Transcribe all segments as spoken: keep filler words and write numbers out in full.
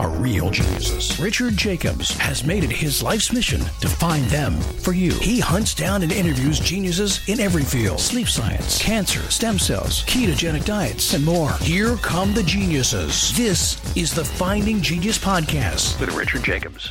Are real geniuses. Richard Jacobs has made it his life's mission to find them for you. He hunts down and interviews geniuses in every field: sleep science, cancer, stem cells, ketogenic diets, and more. Here come the geniuses. This is the Finding Genius Podcast with Richard Jacobs.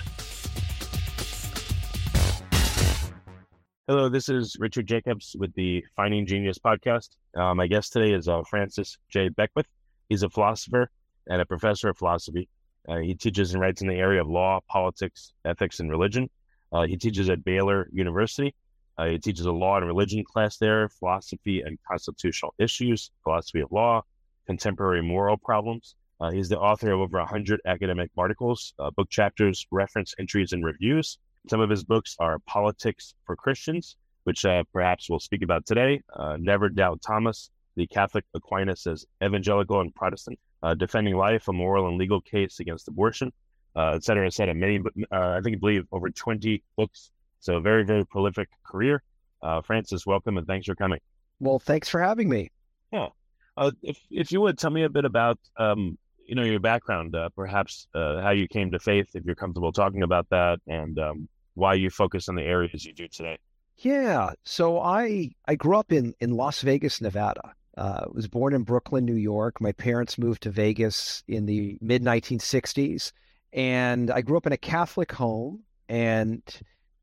Hello, this is Richard Jacobs with the Finding Genius Podcast. Uh, my guest today is uh, Francis J. Beckwith. He's a philosopher and a professor of philosophy. Uh, he teaches and writes in the area of law, politics, ethics, and religion. Uh, he teaches at Baylor University. Uh, he teaches a law and religion class there, philosophy and constitutional issues, philosophy of law, contemporary moral problems. Uh, he's the author of over one hundred academic articles, uh, book chapters, reference entries, and reviews. Some of his books are Politics for Christians, which uh, perhaps we'll speak about today, uh, Never Doubt Thomas, The Catholic Aquinas as Evangelical and Protestant, Uh, Defending Life: A Moral and Legal Case Against Abortion, uh, et cetera, et cetera. Many, uh, I think, I believe over twenty books. So very, very prolific career. Uh, Francis, welcome and thanks for coming. Well, thanks for having me. Yeah. Uh, if if you would tell me a bit about, um, you know, your background, uh, perhaps uh, how you came to faith, if you're comfortable talking about that, and um, why you focus on the areas you do today. Yeah. So I I grew up in in Las Vegas, Nevada. Uh, I was born in Brooklyn, New York. My parents moved to Vegas in the mid nineteen sixties. And I grew up in a Catholic home. And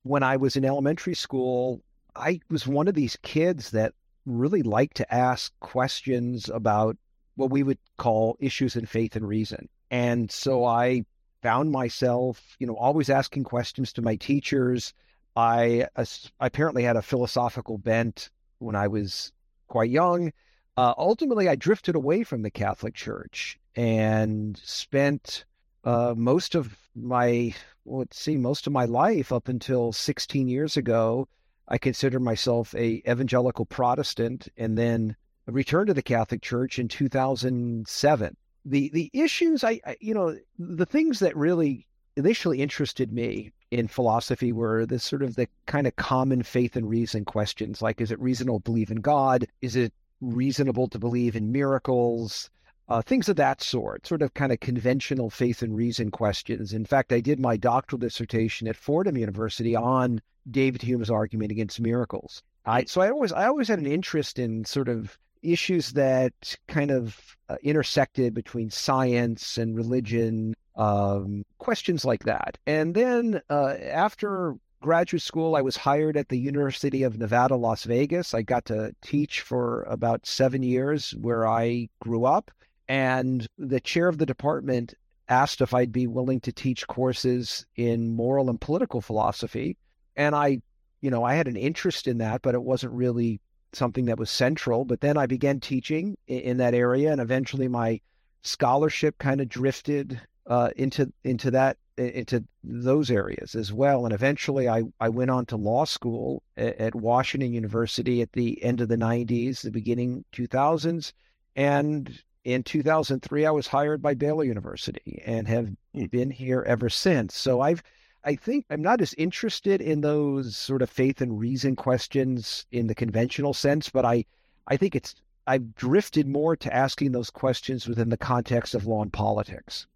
when I was in elementary school, I was one of these kids that really liked to ask questions about what we would call issues in faith and reason. And so I found myself, you know, always asking questions to my teachers. I, I apparently had a philosophical bent when I was quite young. Uh, ultimately, I drifted away from the Catholic Church and spent uh, most of my, well, let's see, most of my life up until sixteen years ago. I considered myself a evangelical Protestant, and then returned to the Catholic Church in two thousand seven. The the issues, I, I you know, the things that really initially interested me in philosophy were the sort of the kind of common faith and reason questions, like, is it reasonable to believe in God? Is it reasonable to believe in miracles, uh, things of that sort, sort of kind of conventional faith and reason questions. In fact, I did my doctoral dissertation at Fordham University on David Hume's argument against miracles. I, so I always I always had an interest in sort of issues that kind of uh, intersected between science and religion, um, questions like that. And then uh, after graduate school, I was hired at the University of Nevada, Las Vegas. I got to teach for about seven years where I grew up, and the chair of the department asked if I'd be willing to teach courses in moral and political philosophy. And I, you know, I had an interest in that, but it wasn't really something that was central. But then I began teaching in that area, and eventually my scholarship kind of drifted uh, into into that into those areas as well. And eventually I, I went on to law school at, at Washington University at the end of the nineties, the beginning two thousands. And in two thousand three, I was hired by Baylor University and have been here ever since. So I've, I think I'm not as interested in those sort of faith and reason questions in the conventional sense, but I, I think it's, I've drifted more to asking those questions within the context of law and politics.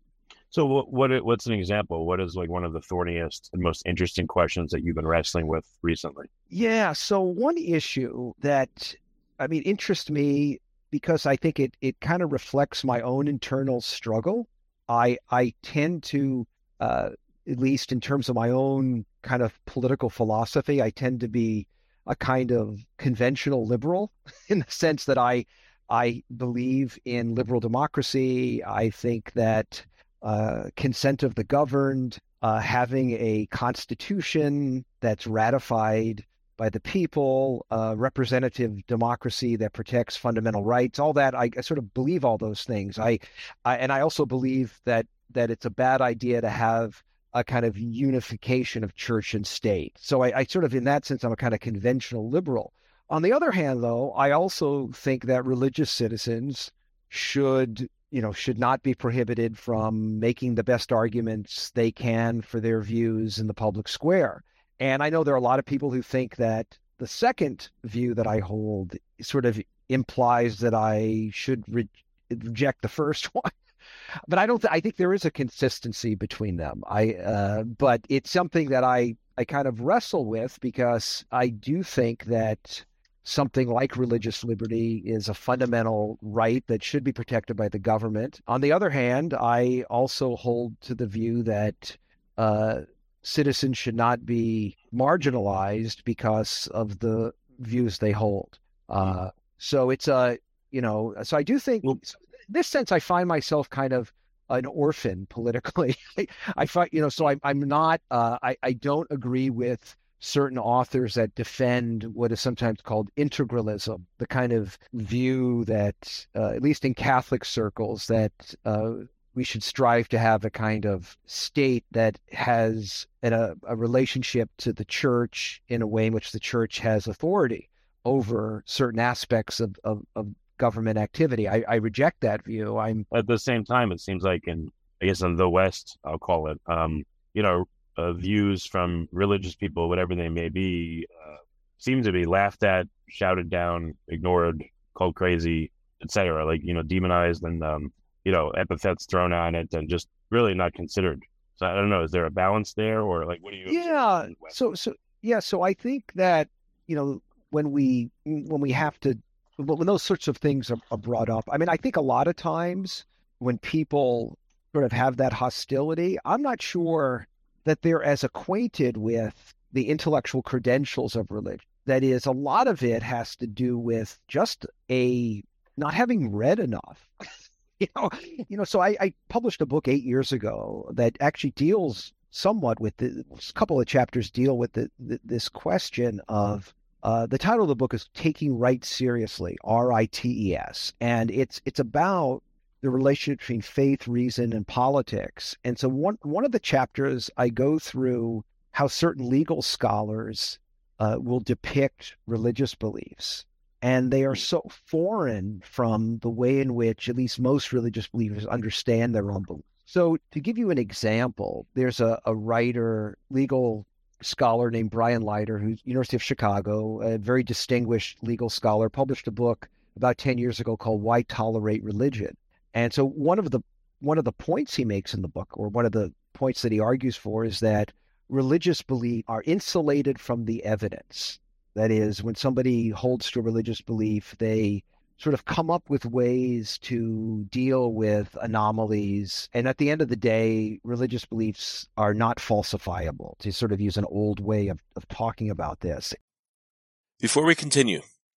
So what, what what's an example? What is like one of the thorniest and most interesting questions that you've been wrestling with recently? Yeah. So one issue that, I mean, interests me because I think it it kind of reflects my own internal struggle. I I tend to, uh, at least in terms of my own kind of political philosophy, I tend to be a kind of conventional liberal in the sense that I I believe in liberal democracy. I think that Uh, consent of the governed, uh, having a constitution that's ratified by the people, uh, representative democracy that protects fundamental rights, all that. I, I sort of believe all those things. I, I and I also believe that that it's a bad idea to have a kind of unification of church and state. So I, I sort of, in that sense, I'm a kind of conventional liberal. On the other hand, though, I also think that religious citizens should you know, should not be prohibited from making the best arguments they can for their views in the public square. And I know there are a lot of people who think that the second view that I hold sort of implies that I should re- reject the first one. But I don't. Th- I think there is a consistency between them. I. Uh, but it's something that I, I kind of wrestle with, because I do think that something like religious liberty is a fundamental right that should be protected by the government. On the other hand, I also hold to the view that uh, citizens should not be marginalized because of the views they hold. Uh, so it's a, you know, so I do think... Well, this sense, I find myself kind of an orphan politically. I, I find, you know, so I'm, I'm not, uh, I, I don't agree with certain authors that defend what is sometimes called integralism, the kind of view that, uh, at least in Catholic circles, that uh, we should strive to have a kind of state that has a, a relationship to the church in a way in which the church has authority over certain aspects of, of, of government activity. I, I reject that view. I'm at the same time, it seems like in, I guess in the West, I'll call it, um, you know, uh, views from religious people, whatever they may be, uh, seem to be laughed at, shouted down, ignored, called crazy, et cetera. Like, you know, demonized and, um, you know, epithets thrown on it and just really not considered. So I don't know, is there a balance there, or like, what do you? Yeah. So, so, yeah. So I think that, you know, when we, when we have to, But when those sorts of things are, are brought up, I mean, I think a lot of times when people sort of have that hostility, I'm not sure that they're as acquainted with the intellectual credentials of religion. That is, a lot of it has to do with just a not having read enough. you know, you know. So I, I published a book eight years ago that actually deals somewhat with the, a couple of chapters deal with the, the, this question of. Uh, the title of the book is Taking Rights Seriously, R I T E S. And it's it's about the relationship between faith, reason, and politics. And so one, one of the chapters, I go through how certain legal scholars uh, will depict religious beliefs. And they are so foreign from the way in which at least most religious believers understand their own beliefs. So to give you an example, there's a, a writer, legal scholar named Brian Leiter, who's University of Chicago, a very distinguished legal scholar, published a book about ten years ago called Why Tolerate Religion. And so one of the one of the points he makes in the book, or one of the points that he argues for, is that religious beliefs are insulated from the evidence. That is, when somebody holds to a religious belief, they sort of come up with ways to deal with anomalies. And at the end of the day, religious beliefs are not falsifiable, to sort of use an old way of, of talking about this. Before we continue,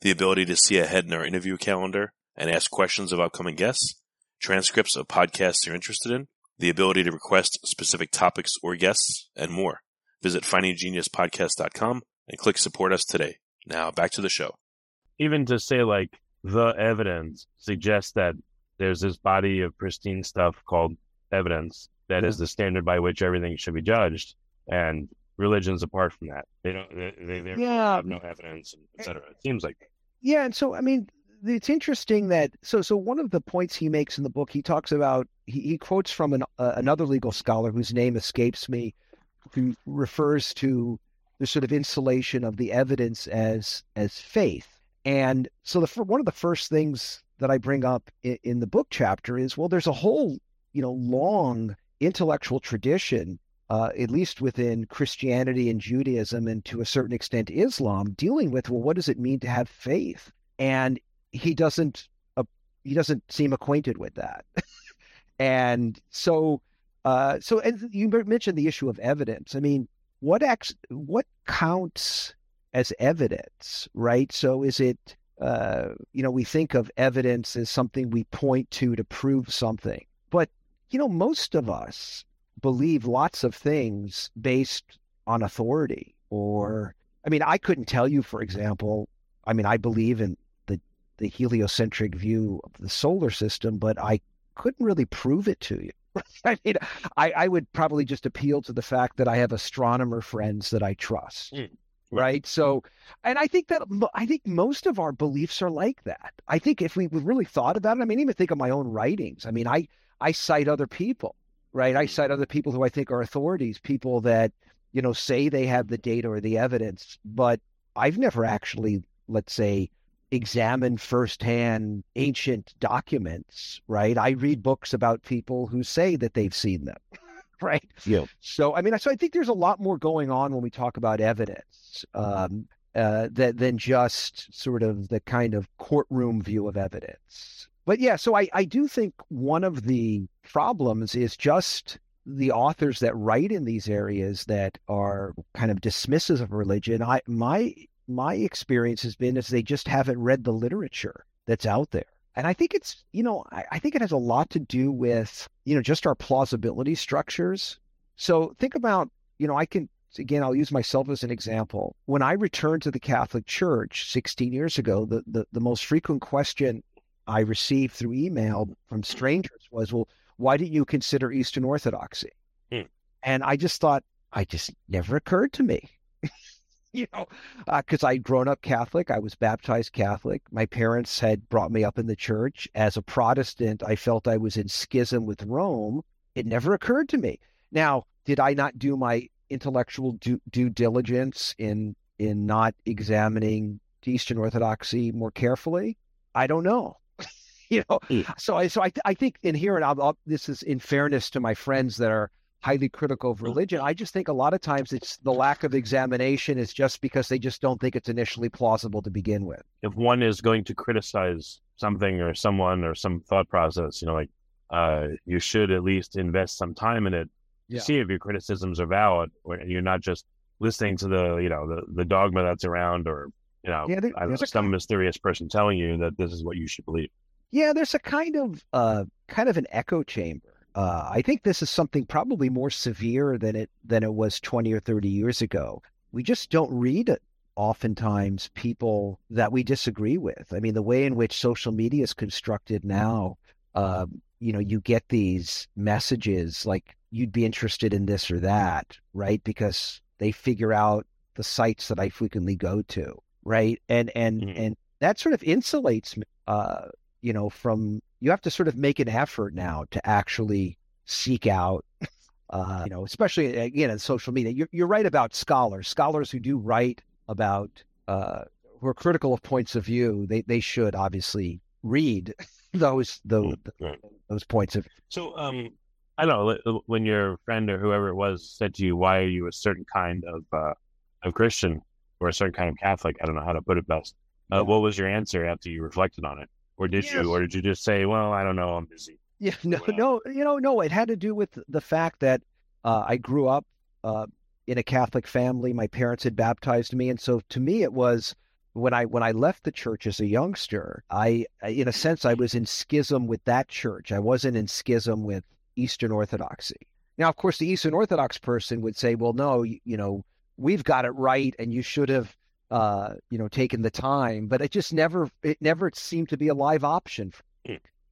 the ability to see ahead in our interview calendar and ask questions of upcoming guests, transcripts of podcasts you're interested in, the ability to request specific topics or guests, and more. Visit finding genius podcast dot com and click Support Us today. Now back to the show. Even to say, like, the evidence suggests that there's this body of pristine stuff called evidence that is the standard by which everything should be judged, and religion's apart from that. They don't, they, they yeah. have no evidence, et cetera. It seems like. Yeah. And so, I mean, it's interesting that, so, so one of the points he makes in the book, he talks about, he, he quotes from an, uh, another legal scholar whose name escapes me, who refers to the sort of insulation of the evidence as, as faith. And so the, one of the first things that I bring up in, in the book chapter is, well, there's a whole, you know, long intellectual tradition, uh, at least within Christianity and Judaism, and to a certain extent Islam, dealing with, well, what does it mean to have faith? And he doesn't, uh, he doesn't seem acquainted with that. And so, uh, so and you mentioned the issue of evidence. I mean, what ex- what counts as evidence, right? So is it uh, you know, we think of evidence as something we point to to prove something. But, you know, most of us believe lots of things based on authority. Or, I mean, I couldn't tell you, for example, I mean, I believe in the, the heliocentric view of the solar system, but I couldn't really prove it to you. I mean, I, I would probably just appeal to the fact that I have astronomer friends that I trust, mm, right. right? So, and I think that, I think most of our beliefs are like that. I think if we really thought about it, I mean, even think of my own writings. I mean, I, I cite other people, right? I cite other people who I think are authorities, people that, you know, say they have the data or the evidence, but I've never actually, let's say, examine firsthand ancient documents, right? I read books about people who say that they've seen them, right? Yeah. So, I mean, so I think there's a lot more going on when we talk about evidence um, uh, that, than just sort of the kind of courtroom view of evidence. But yeah, so I, I do think one of the problems is just the authors that write in these areas that are kind of dismissive of religion. I my My experience has been is they just haven't read the literature that's out there. And I think it's, you know, I, I think it has a lot to do with, you know, just our plausibility structures. So think about, you know, I can, again, I'll use myself as an example. When I returned to the Catholic Church sixteen years ago, the, the, the most frequent question I received through email from strangers was, well, why didn't you consider Eastern Orthodoxy? Hmm. And I just thought, I just never occurred to me. You know, because uh, I'd grown up Catholic. I was baptized Catholic. My parents had brought me up in the church. As a Protestant, I felt I was in schism with Rome. It never occurred to me. Now, did I not do my intellectual due, due diligence in in not examining Eastern Orthodoxy more carefully? I don't know. you know, yeah. So I so I I think in here, and I'll, I'll, this is in fairness to my friends that are highly critical of religion. I just think a lot of times it's the lack of examination is just because they just don't think it's initially plausible to begin with. If one is going to criticize something or someone or some thought process, you know, like uh, you should at least invest some time in it yeah. to see if your criticisms are valid, or you're not just listening to the, you know, the, the dogma that's around, or, you know, yeah, there, I don't know, some kind... mysterious person telling you that this is what you should believe. Yeah, there's a kind of uh, kind of an echo chamber. Uh, I think this is something probably more severe than it than it was twenty or thirty years ago. We just don't read it, oftentimes, people that we disagree with. I mean, the way in which social media is constructed now, uh, you know, you get these messages like you'd be interested in this or that, right? Because they figure out the sites that I frequently go to, right? And and mm-hmm. and that sort of insulates me, uh, you know, from. You have to sort of make an effort now to actually seek out, uh, you know, especially, again, in social media. You're, you're right about scholars. Scholars who do write about, uh, who are critical of points of view, they, they should obviously read those those, right. those points of view. So, um, I don't know, when your friend or whoever it was said to you, why are you a certain kind of, uh, of Christian or a certain kind of Catholic? I don't know how to put it best. Uh, yeah. What was your answer after you reflected on it? Or did yes. you, or did you just say, well, I don't know, I'm busy? Yeah, no, no, you know, no, it had to do with the fact that uh, I grew up uh, in a Catholic family. My parents had baptized me. And so to me, it was when I, when I left the church as a youngster, I, in a sense, I was in schism with that church. I wasn't in schism with Eastern Orthodoxy. Now, of course, the Eastern Orthodox person would say, well, no, you, you know, we've got it right. And you should have, uh, you know, taking the time, but it just never, it never seemed to be a live option.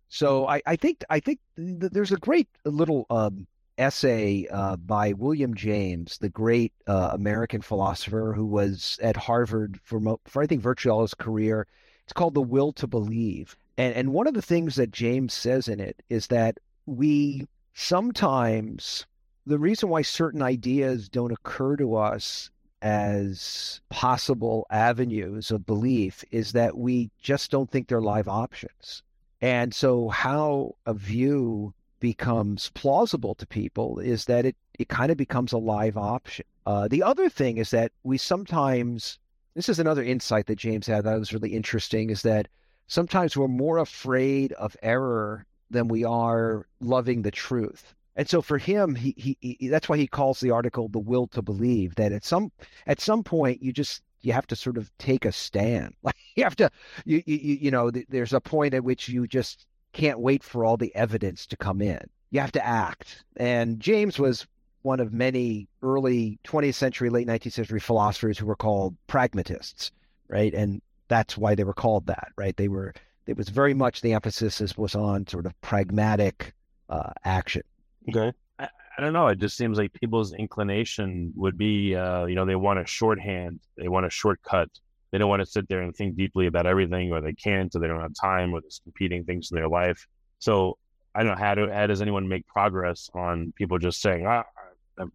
So I, I think, I think th- there's a great little, um, essay, uh, by William James, the great, uh, American philosopher who was at Harvard for, mo- for, I think, virtually all his career. It's called The Will to Believe. And, and one of the things that James says in it is that we sometimes, the reason why certain ideas don't occur to us as possible avenues of belief is that we just don't think they're live options. And so how a view becomes plausible to people is that it, it kind of becomes a live option. Uh, the other thing is that we sometimes, this is another insight that James had that was really interesting, is that sometimes we're more afraid of error than we are loving the truth. And so for him, he, he he that's why he calls the article "The Will to Believe," that at some at some point you just you have to sort of take a stand. Like you have to, you you, you know, th- there's a point at which you just can't wait for all the evidence to come in. You have to act. And James was one of many early twentieth century, late nineteenth century philosophers who were called pragmatists, right? And that's why they were called that, right? They were, it was very much the emphasis was on sort of pragmatic uh, action. Okay. I, I don't know. It just seems like people's inclination would be, uh, you know, they want a shorthand. They want a shortcut. They don't want to sit there and think deeply about everything, or they can't, or they don't have time, or there's competing things in their life. So I don't know, how, do, how does anyone make progress on people just saying, ah,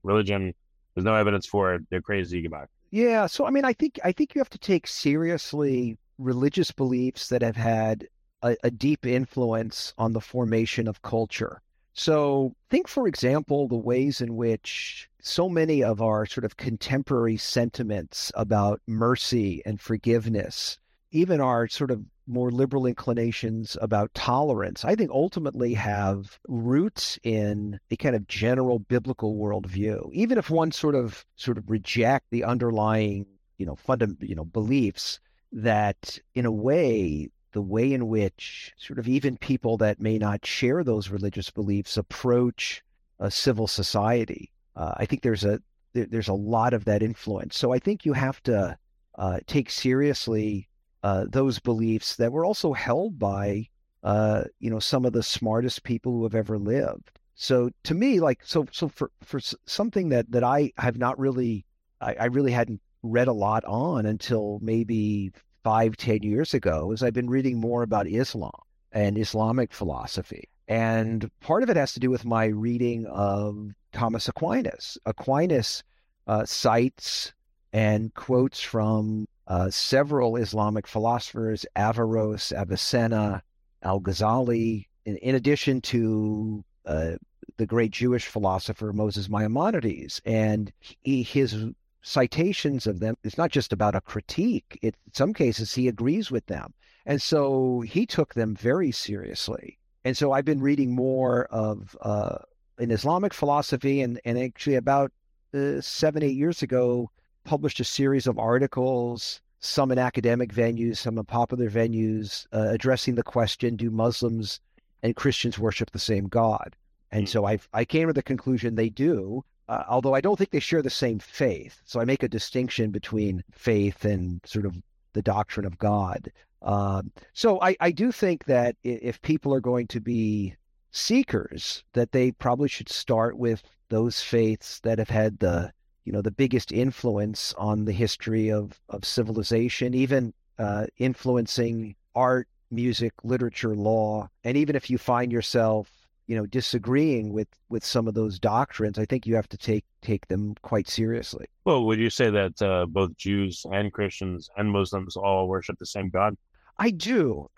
religion, there's no evidence for it, they're crazy about it? Yeah. So, I mean, I think, I think you have to take seriously religious beliefs that have had a, a deep influence on the formation of culture. So think, for example, the ways in which so many of our sort of contemporary sentiments about mercy and forgiveness, even our sort of more liberal inclinations about tolerance, I think ultimately have roots in a kind of general biblical worldview. Even if one sort of sort of reject the underlying, you know, funda- you know, beliefs, that in a way, the way in which sort of even people that may not share those religious beliefs approach a civil society, uh, I think there's a there, there's a lot of that influence. So I think you have to uh, take seriously uh, those beliefs that were also held by uh, you know, some of the smartest people who have ever lived. So to me, like so so for for something that that I have not really I, I really hadn't read a lot on until maybe five, ten years ago, is I've been reading more about Islam and Islamic philosophy. And part of it has to do with my reading of Thomas Aquinas. Aquinas uh, cites and quotes from uh, several Islamic philosophers, Averroes, Avicenna, Al-Ghazali, in, in addition to uh, the great Jewish philosopher Moses Maimonides. And he, his citations of them, it's not just about a critique. It, in some cases, he agrees with them. And so he took them very seriously. And so I've been reading more of uh, an Islamic philosophy, and, and actually about uh, seven, eight years ago, published a series of articles, some in academic venues, some in popular venues, uh, addressing the question, do Muslims and Christians worship the same God? And so I I came to the conclusion they do. Uh, although I don't think they share the same faith. So I make a distinction between faith and sort of the doctrine of God. Um, so I, I do think that if people are going to be seekers, that they probably should start with those faiths that have had the, you know, the biggest influence on the history of, of civilization, even uh, influencing art, music, literature, law. And even if you find yourself, you know, disagreeing with, with some of those doctrines, I think you have to take take them quite seriously. Well, would you say that uh, both Jews and Christians and Muslims all worship the same God? I do.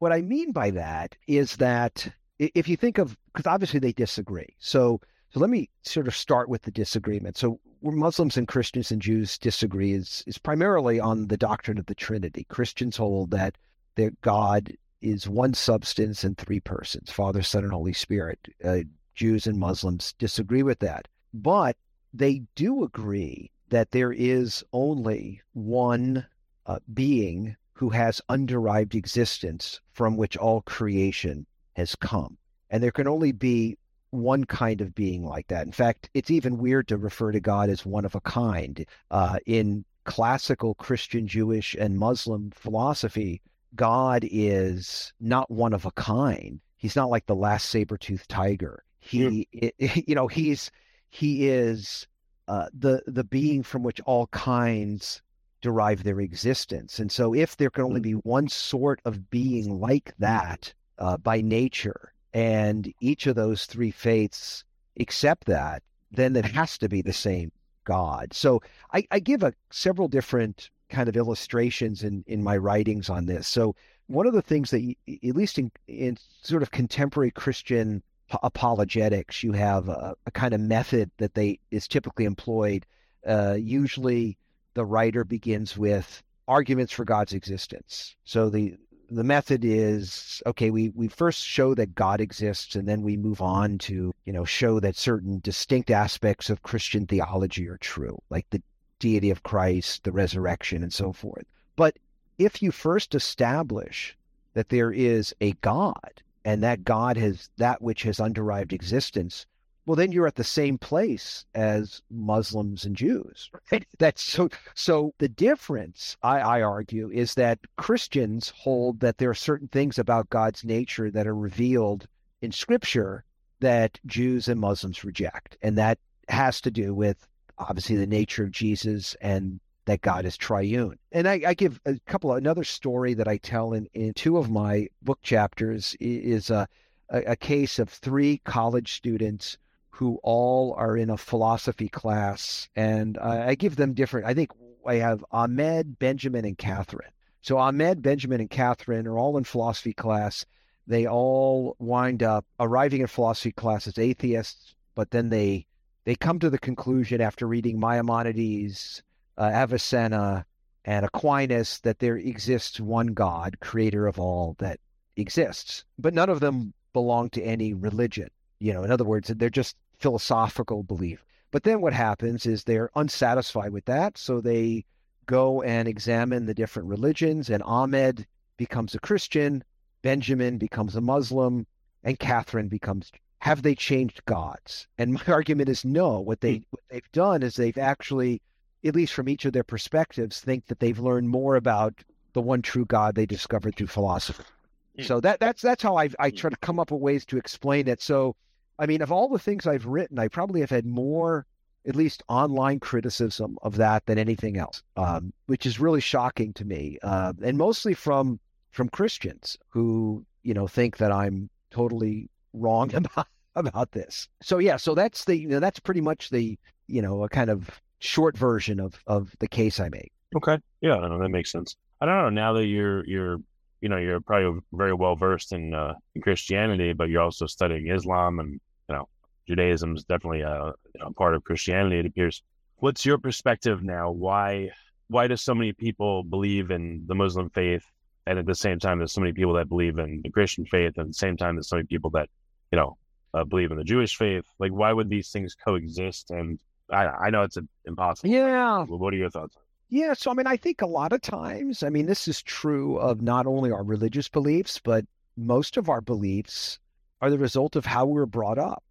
What I mean by that is that if you think of, because obviously they disagree. So, so let me sort of start with the disagreement. So where Muslims and Christians and Jews disagree is, is primarily on the doctrine of the Trinity. Christians hold that their God is one substance and three persons, Father, Son, and Holy Spirit. Uh, Jews and Muslims disagree with that. But they do agree that there is only one uh, being who has underived existence from which all creation has come. And there can only be one kind of being like that. In fact, it's even weird to refer to God as one of a kind. Uh, in classical Christian, Jewish, and Muslim philosophy, God is not one of a kind. He's not like the last saber-toothed tiger. He, yeah. it, you know, he's he is uh, the the being from which all kinds derive their existence. And so, if there can only be one sort of being like that uh, by nature, and each of those three faiths accept that, then there has to be the same God. So, I, I give a several different kind of illustrations in, in my writings on this. So one of the things that, you, at least in, in sort of contemporary Christian apologetics, you have a, a kind of method that they is typically employed. Uh, usually the writer begins with arguments for God's existence. So the the method is, okay, we, we first show that God exists, and then we move on to, you know, show that certain distinct aspects of Christian theology are true, like the deity of Christ, the resurrection, and so forth. But if you first establish that there is a God, and that God has that which has underived existence, well, then you're at the same place as Muslims and Jews, right? That's so, so the difference, I, I argue, is that Christians hold that there are certain things about God's nature that are revealed in Scripture that Jews and Muslims reject. And that has to do with, obviously, the nature of Jesus and that God is triune. And I, I give a couple, another story that I tell in, in two of my book chapters is a, a, a case of three college students who all are in a philosophy class. And uh, I give them different, I think I have Ahmed, Benjamin, and Catherine. So Ahmed, Benjamin, and Catherine are all in philosophy class. They all wind up arriving in philosophy class as atheists, but then they, they come to the conclusion after reading Maimonides, uh, Avicenna, and Aquinas that there exists one God, creator of all that exists. But none of them belong to any religion. You know, in other words, they're just philosophical belief. But then what happens is they're unsatisfied with that, so they go and examine the different religions, and Ahmed becomes a Christian, Benjamin becomes a Muslim, and Catherine becomes... Have they changed gods? And my argument is no. What, they, what they've done is they've actually, at least from each of their perspectives, think that they've learned more about the one true God they discovered through philosophy. Mm. So that that's that's how I I try to come up with ways to explain it. So, I mean, of all the things I've written, I probably have had more, at least online criticism of that than anything else, um, which is really shocking to me. Uh, and mostly from from Christians who, you know, think that I'm totally wrong about, about this. So yeah, so that's the, you know, that's pretty much the, you know, a kind of short version of, of the case I make. Okay. Yeah, no, that makes sense. I don't know. Now that you're, you're, you know, you're probably very well versed in, uh, in Christianity, but you're also studying Islam, and, you know, Judaism is definitely a, you know, part of Christianity, it appears. What's your perspective now? Why, why do so many people believe in the Muslim faith? And at the same time, there's so many people that believe in the Christian faith. And at the same time, there's so many people that, you know, uh, believe in the Jewish faith. Like, why would these things coexist? And I, I know it's impossible. Yeah. What are your thoughts? Yeah. So, I mean, I think a lot of times, I mean, this is true of not only our religious beliefs, but most of our beliefs are the result of how we were brought up,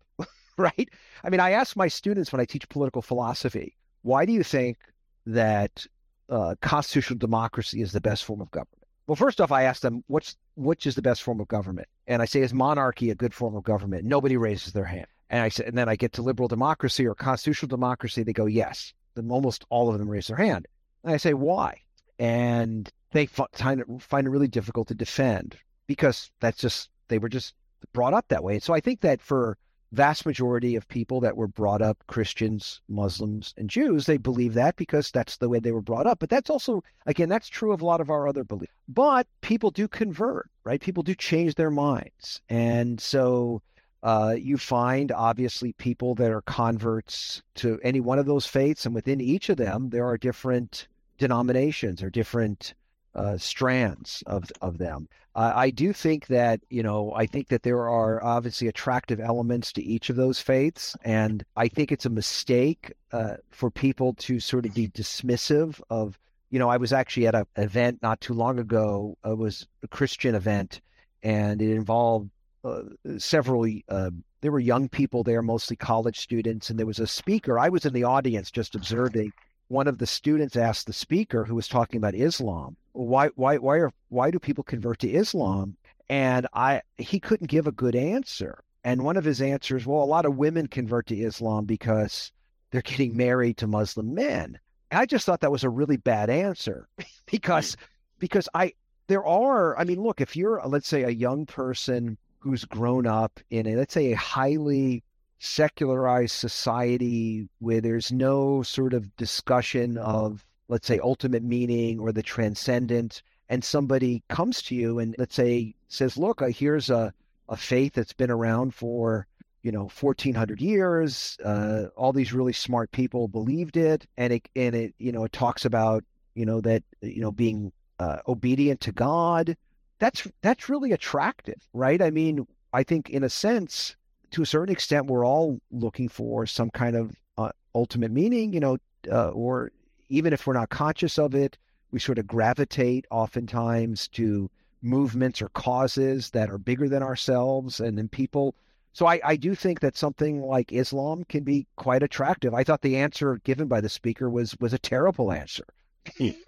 right? I mean, I ask my students when I teach political philosophy, why do you think that uh, constitutional democracy is the best form of government? Well, first off, I asked them, what's which is the best form of government? And I say, is monarchy a good form of government? Nobody raises their hand. And I said, and then I get to liberal democracy or constitutional democracy. They go, yes. Then almost all of them raise their hand. And I say, why? And they find it, find it really difficult to defend because that's just, they were just brought up that way. And so I think that for vast majority of people that were brought up, Christians, Muslims, and Jews, they believe that because that's the way they were brought up. But that's also, again, that's true of a lot of our other beliefs. But people do convert, right? People do change their minds. And so uh, you find, obviously, people that are converts to any one of those faiths. And within each of them, there are different denominations or different uh, strands of, of them. Uh, I do think that, you know, I think that there are obviously attractive elements to each of those faiths. And I think it's a mistake uh, for people to sort of be dismissive of, you know, I was actually at an event not too long ago. It was a Christian event, and it involved uh, several, uh, there were young people there, mostly college students, and there was a speaker. I was in the audience just observing. One of the students asked the speaker, who was talking about Islam, why, why, why are, why do people convert to Islam? And I, he couldn't give a good answer. And one of his answers, well, a lot of women convert to Islam because they're getting married to Muslim men. And I just thought that was a really bad answer because, because I, there are, I mean, look, if you're, let's say, a young person who's grown up in a, let's say, a highly secularized society where there's no sort of discussion of, let's say, ultimate meaning or the transcendent, and somebody comes to you and, let's say, says, look, here's a, a faith that's been around for, you know, fourteen hundred years. Uh, all these really smart people believed it. And it, and it, you know, it talks about, you know, that, you know, being uh, obedient to God. That's, that's really attractive, right? I mean, I think in a sense, to a certain extent, we're all looking for some kind of uh, ultimate meaning, you know, uh, or even if we're not conscious of it, we sort of gravitate oftentimes to movements or causes that are bigger than ourselves and then people. So I, I do think that something like Islam can be quite attractive. I thought the answer given by the speaker was was a terrible answer.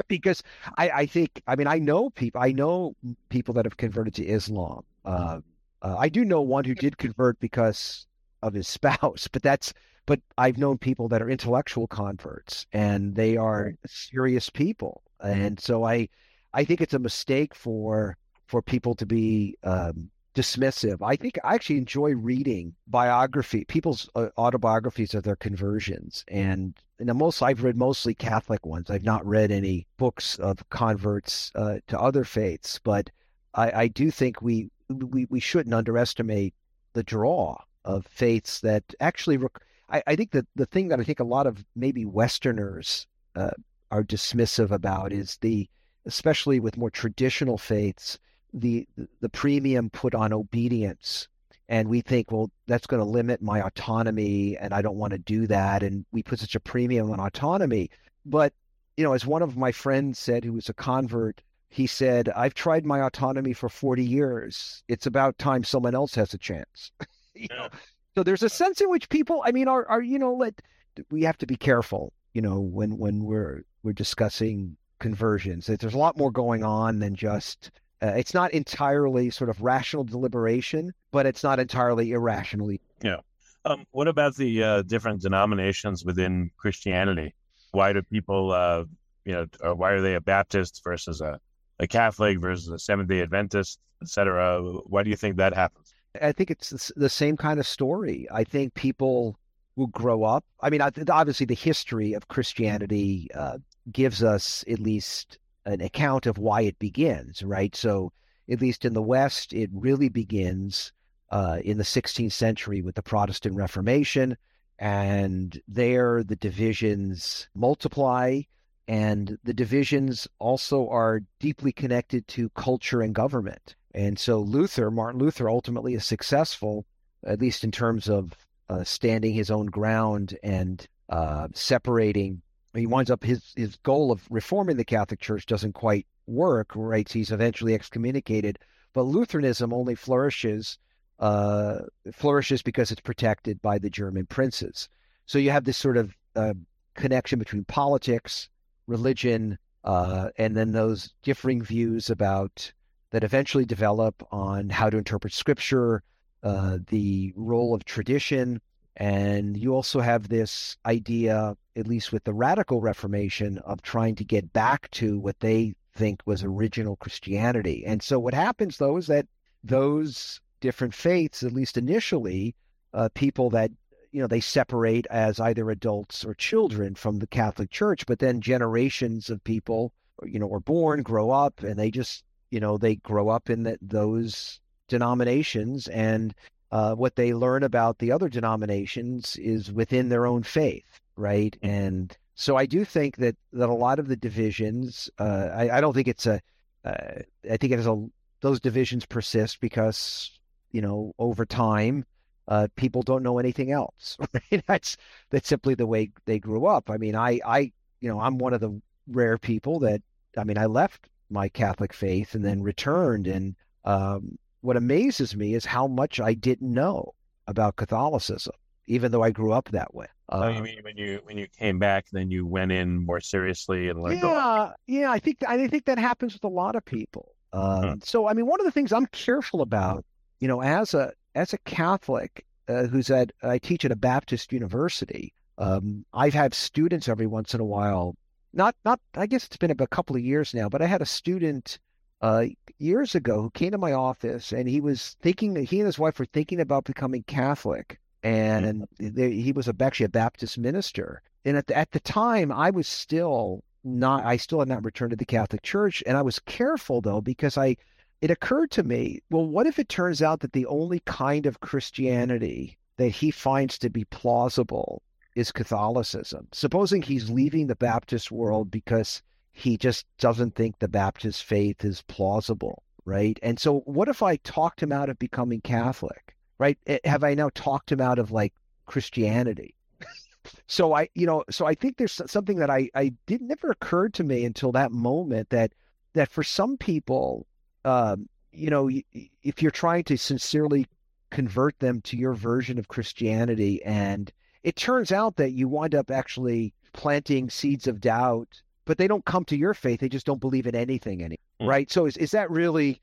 Because I, I think, I mean, I know people, I know people that have converted to Islam. Uh, uh, I do know one who did convert because of his spouse, but that's, but I've known people that are intellectual converts and they are serious people. And so I, I think it's a mistake for, for people to be um, dismissive. I think I actually enjoy reading biography, people's uh, autobiographies of their conversions. And in the most, I've read mostly Catholic ones. I've not read any books of converts uh, to other faiths, but I, I do think we, we, we shouldn't underestimate the draw of faiths that actually, rec- I, I think that the thing that I think a lot of maybe Westerners uh, are dismissive about is the, especially with more traditional faiths, the the premium put on obedience. And we think, well, that's going to limit my autonomy and I don't want to do that. And we put such a premium on autonomy. But, you know, as one of my friends said, who was a convert, he said, I've tried my autonomy for forty years. It's about time someone else has a chance. you yeah. know? So there's a sense in which people, I mean, are, are you know, let, we have to be careful, you know, when, when we're we're discussing conversions. There's a lot more going on than just, uh, it's not entirely sort of rational deliberation, but it's not entirely irrationally. Yeah. Um, what about the uh, different denominations within Christianity? Why do people, uh, you know, or why are they a Baptist versus a, a Catholic versus a Seventh-day Adventist, et cetera? Why do you think that happens? I think it's the same kind of story. I think people will grow up. I mean, obviously the history of Christianity uh, gives us at least an account of why it begins, right? So at least in the West, it really begins uh, in the sixteenth century with the Protestant Reformation, and there the divisions multiply, and the divisions also are deeply connected to culture and government. And so Luther, Martin Luther, ultimately is successful, at least in terms of uh, standing his own ground and uh, separating. He winds up, his, his goal of reforming the Catholic Church doesn't quite work, right? He's eventually excommunicated. But Lutheranism only flourishes uh, flourishes because it's protected by the German princes. So you have this sort of uh, connection between politics, religion, uh, and then those differing views about that eventually develop on how to interpret scripture, uh, the role of tradition. And you also have this idea, at least with the radical Reformation, of trying to get back to what they think was original Christianity. And so what happens, though, is that those different faiths, at least initially, uh, people that, you know, they separate as either adults or children from the Catholic Church, but then generations of people, you know, are born, grow up, and they just, you know, they grow up in the, those denominations, and uh, what they learn about the other denominations is within their own faith, right? And so I do think that, that a lot of the divisions, uh, I, I don't think it's a, uh, I think it is a, those divisions persist because, you know, over time, uh, people don't know anything else, right? That's, that's simply the way they grew up. I mean, I, I, you know, I'm one of the rare people that, I mean, I left my Catholic faith and then returned. And um, what amazes me is how much I didn't know about Catholicism, even though I grew up that way. Uh, oh, you mean when you when you came back, then you went in more seriously and learned? Yeah, yeah. I think I think that happens with a lot of people. Um, huh. So I mean, one of the things I'm careful about, you know, as a as a Catholic uh, who's at I teach at a Baptist university, um, I've had students every once in a while. Not, not. I guess it's been a couple of years now, but I had a student uh, years ago who came to my office, and he was thinking. He and his wife were thinking about becoming Catholic, and they, he was a, actually a Baptist minister. And at the, at the time, I was still not. I still had not returned to the Catholic Church, and I was careful though because I. It occurred to me, well, what if it turns out that the only kind of Christianity that he finds to be plausible is Catholicism? Supposing he's leaving the Baptist world because he just doesn't think the Baptist faith is plausible, right? And so what if I talked him out of becoming Catholic, right? Have I now talked him out of, like, Christianity? So I, you know, so I think there's something that I, I didn't never occurred to me until that moment that, that for some people, um, you know, if you're trying to sincerely convert them to your version of Christianity, and it turns out that you wind up actually planting seeds of doubt, but they don't come to your faith. They just don't believe in anything anymore. Mm. Right. So is, is that really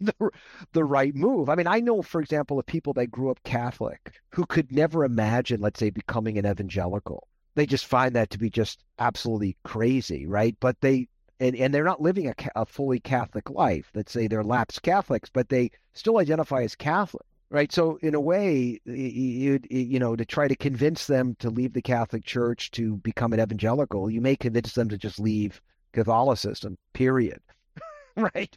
the, the right move? I mean, I know, for example, of people that grew up Catholic who could never imagine, let's say, becoming an evangelical. They just find that to be just absolutely crazy. Right. But they, and, and they're not living a, a fully Catholic life. Let's say they're lapsed Catholics, but they still identify as Catholic. Right. So in a way, you, you know, to try to convince them to leave the Catholic Church to become an evangelical, you may convince them to just leave Catholicism, period. Right.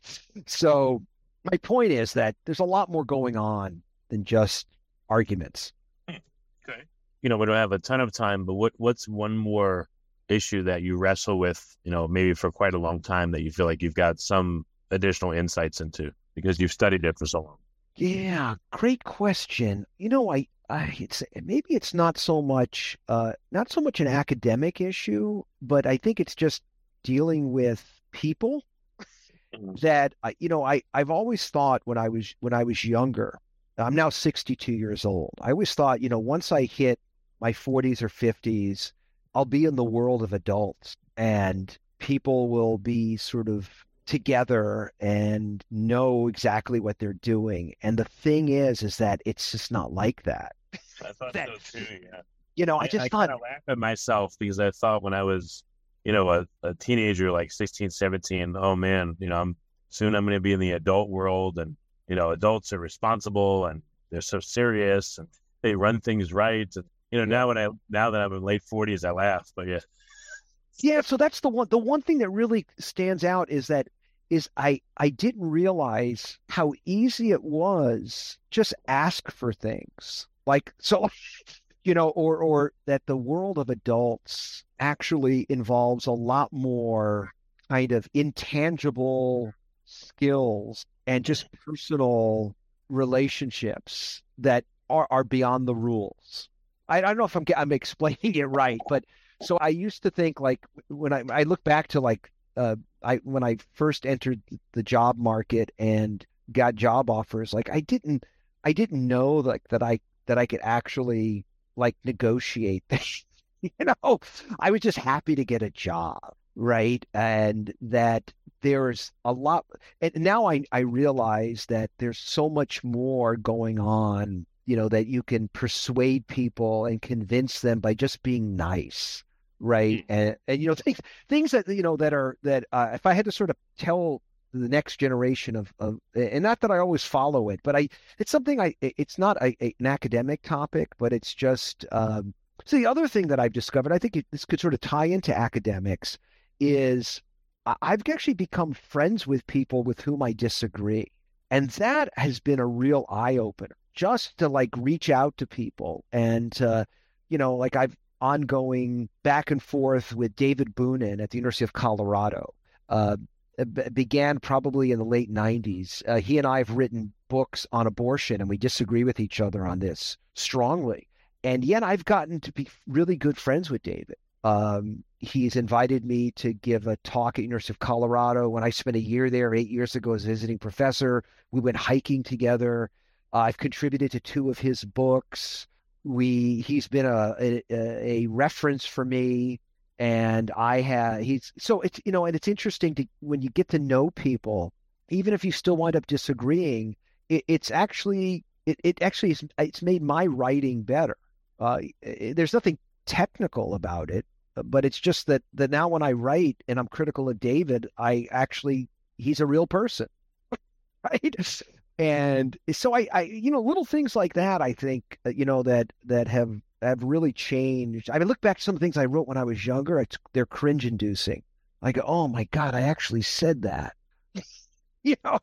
So my point is that there's a lot more going on than just arguments. Okay. You know, we don't have a ton of time, but what what's one more issue that you wrestle with, you know, maybe for quite a long time that you feel like you've got some additional insights into because you've studied it for so long? Yeah, great question. You know, I, I, it's maybe it's not so much, uh, not so much an academic issue, but I think it's just dealing with people that, I, you know, I, I've always thought when I was, when I was younger, I'm now sixty-two years old. I always thought, you know, once I hit my forties or fifties, I'll be in the world of adults and people will be sort of together and know exactly what they're doing. And the thing is, is that it's just not like that. I thought that, so too, yeah. You know, I, I just I thought... I laugh at myself because I thought when I was, you know, a, a teenager, like sixteen, seventeen, oh man, you know, I'm soon I'm going to be in the adult world and, you know, adults are responsible and they're so serious and they run things right. And, you know, yeah. now when I, now that I'm in late forties, I laugh, but yeah. Yeah, so that's the one, the one thing that really stands out is that is I, I didn't realize how easy it was just ask for things like, so, you know, or, or that the world of adults actually involves a lot more kind of intangible skills and just personal relationships that are, are beyond the rules. I, I don't know if I'm, I'm explaining it right, but so I used to think like when I, I look back to like, uh, I, when I first entered the job market and got job offers, like I didn't, I didn't know like that I, that I could actually like negotiate things. You know, I was just happy to get a job. Right. And that there's a lot. And now I, I realize that there's so much more going on, you know, that you can persuade people and convince them by just being nice. Right. And, and, you know, things, things that, you know, that are, that uh, if I had to sort of tell the next generation of, of, and not that I always follow it, but I, it's something I, it's not a, a, an academic topic, but it's just, um, so the other thing that I've discovered, I think it, this could sort of tie into academics is I've actually become friends with people with whom I disagree. And that has been a real eye opener just to like reach out to people and, uh, you know, like I've, ongoing back and forth with David Boonin at the University of Colorado, uh, b- began probably in the late nineties. Uh, he and I have written books on abortion and we disagree with each other on this strongly. And yet I've gotten to be really good friends with David. Um, he's invited me to give a talk at University of Colorado. When I spent a year there eight years ago as a visiting professor, we went hiking together. Uh, I've contributed to two of his books. We he's been a, a a reference for me, and I have he's so it's you know and it's interesting to when you get to know people, even if you still wind up disagreeing, it, it's actually it, it actually is, it's made my writing better. Uh, it, there's nothing technical about it, but it's just that that now when I write and I'm critical of David, I actually he's a real person, right? And so I, I, you know, little things like that, I think, you know, that, that have, have really changed. I mean, look back to some of the things I wrote when I was younger, it's, they're cringe inducing. I go, oh my God, I actually said that, you know,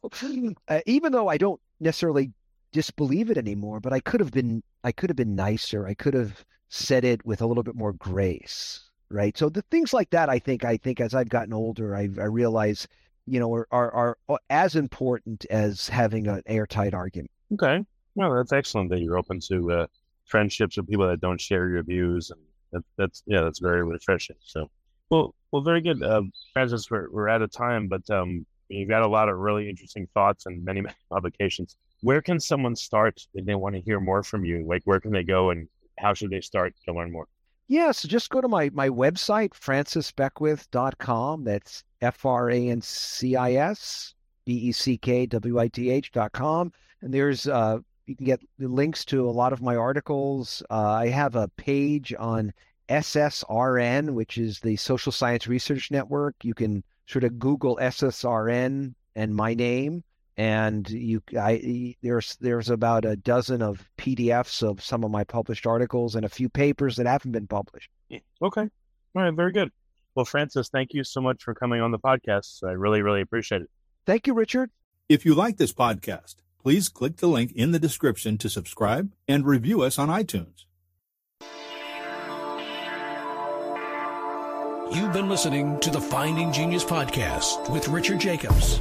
uh, even though I don't necessarily disbelieve it anymore, but I could have been, I could have been nicer. I could have said it with a little bit more grace. Right. So the things like that, I think, I think as I've gotten older, I, I realize you know, are, are are as important as having an airtight argument. Okay. Well, that's excellent that you're open to uh, friendships with people that don't share your views and That, that's yeah, that's very refreshing. So, well, well, very good, uh, Francis. We're we're out of time, but um, you've got a lot of really interesting thoughts and many, many publications. Where can someone start if they want to hear more from you? Like, where can they go, and how should they start to learn more? Yeah, so just go to my my website, francis beckwith dot com. That's F R A N C I S B E C K W I T H dot com, and there's uh you can get the links to a lot of my articles. Uh, I have a page on S S R N, which is the Social Science Research Network. You can sort of Google S S R N and my name, and you, I, there's there's about a dozen of P D Fs of some of my published articles and a few papers that haven't been published. Okay, all right, very good. Well, Francis, thank you so much for coming on the podcast. I really, really appreciate it. Thank you, Richard. If you like this podcast, please click the link in the description to subscribe and review us on iTunes. You've been listening to the Finding Genius Podcast with Richard Jacobs.